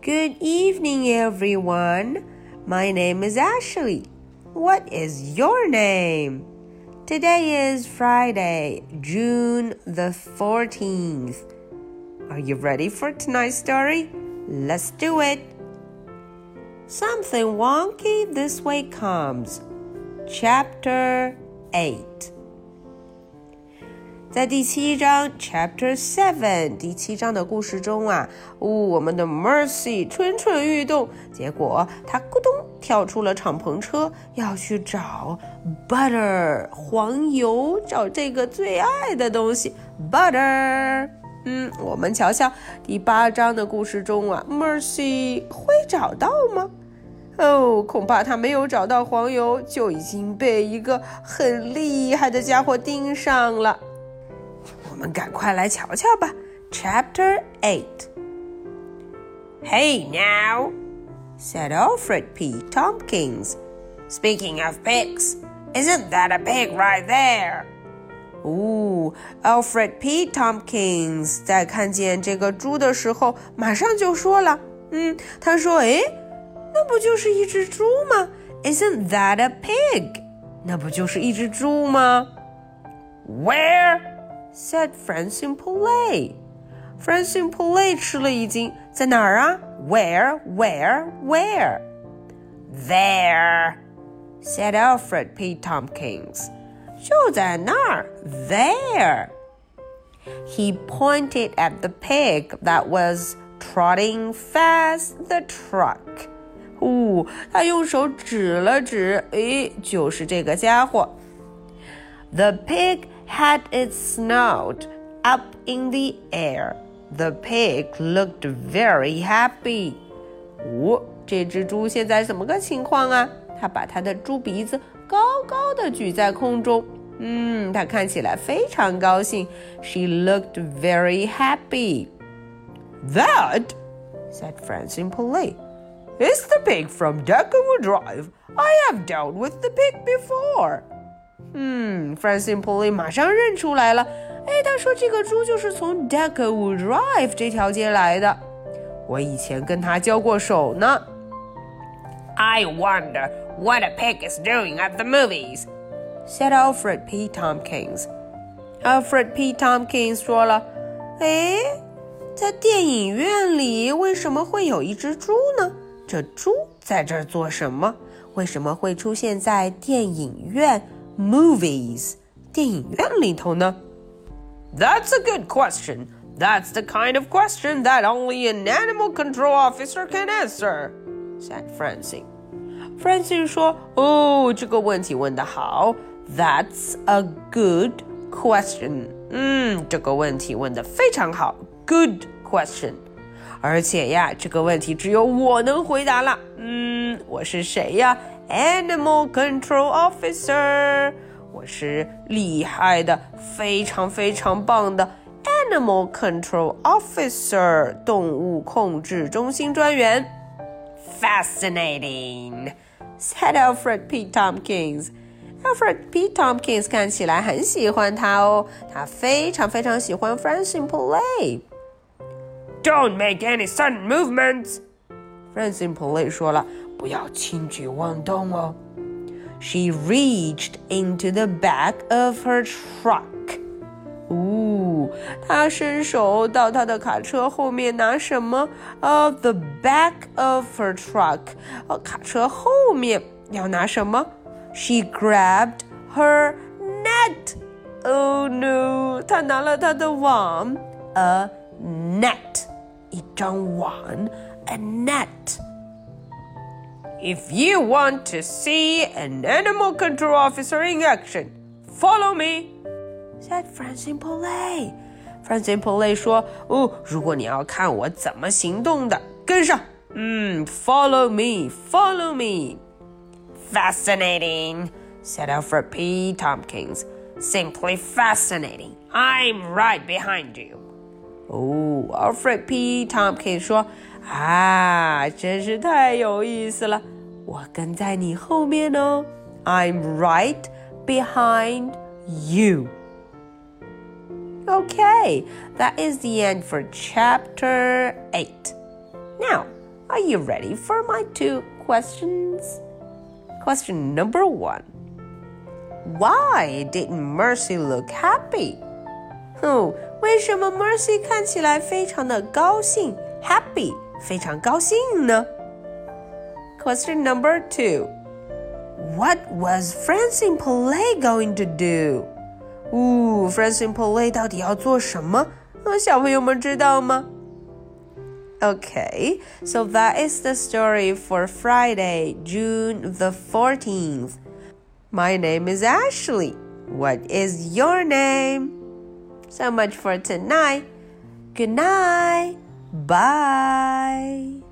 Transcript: Good evening, everyone. My name is Ashley. What is your name? Today is Friday, June the 14th. Are you ready for tonight's story? Let's do it. Something wonky this way comes. Chapter 8. 在第七章 Chapter 7 第七章的故事中啊，我们的 Mercy 蠢蠢欲动，结果她咕咚跳出了敞篷车，要去找 Butter 黄油，找这个最爱的东西 Butter。 我们瞧瞧第八章的故事中啊， Mercy 会找到吗？恐怕他没有找到黄油，就已经被一个很厉害的家伙盯上了。我们赶快来瞧瞧吧 Chapter 8 Hey now, said Alfred P. Tompkins. Speaking of pigs, isn't that a pig right there? Alfred P. Tompkins 在看见这个猪的时候马上就说了，他说那不就是一只猪吗？ Isn't that a pig? 那不就是一只猪吗？ Where? said Francine Poulet. Francine Poulet 吃了一惊，在哪儿啊？ Where? There, said Alfred P. Tompkins. 就在那儿 there. He pointed at the pig that was trotting fast the truck.他用手指了指，就是这个家伙。The pig had its snout up in the air. The pig looked very happy. 这只猪现在怎么个情况啊？它把它的猪鼻子高高的举在空中。它看起来非常高兴。She looked very happy. That, said Francine Poulet.It's the pig from Deckawoo Drive. I have dealt with the pig before. Francine Poulet 马上认出来了。他说这个猪就是从 Deckawoo Drive 这条街来的。我以前跟他交过手呢。I wonder what a pig is doing at the movies, said Alfred P. Tompkins. Alfred P. Tompkins 说了，在电影院里为什么会有一只猪呢？这猪在这儿做什么？为什么会出现在电影院 movies 电影院里头呢？ That's a good question. That's the kind of question that only an animal control officer can answer, said Francine. Francine 说，这个问题问得好。That's a good question. 这个问题问得非常好。Good question.而且呀，这个问题只有我能回答了。我是谁呀？ Animal Control Officer， 我是厉害的，非常非常棒的 Animal Control Officer， 动物控制中心专员。Fascinating, said Alfred P. Tompkins. Alfred P. Tompkins 看起来很喜欢他哦，他非常非常喜欢 Francine Poulet。Don't make any sudden movements, Francine Poulet 说了，不要轻举妄动哦。She reached into the back of her truck. 她伸手到她的卡车后面拿什么？The back of her truck. 卡车后面要拿什么？ She grabbed her net. Oh no! 她拿了她的网。A net.一张网 a net. If you want to see an animal control officer in action, follow me, said Francine Poulet. Francine Poulet 说，如果你要看我怎么行动的，跟上。Follow me. Fascinating, said Alfred P. Tompkins. Simply fascinating. I'm right behind you.Alfred P. Tompkins 说，真是太有意思了，我跟在你后面哦。I'm right behind you. Okay, that is the end for Chapter 8. Now, Are you ready for my two questions? Question number one. Why didn't Mercy look happy? 为什么 Mercy 看起来非常的高兴 happy 非常高兴呢 Question number two. What was Francine Poulet going to do? Francine Poulet 到底要做什么小朋友们知道吗 Okay, so that is the story for Friday, June the 14th. My name is Ashley. What is your name?So much for tonight. Good night. Bye.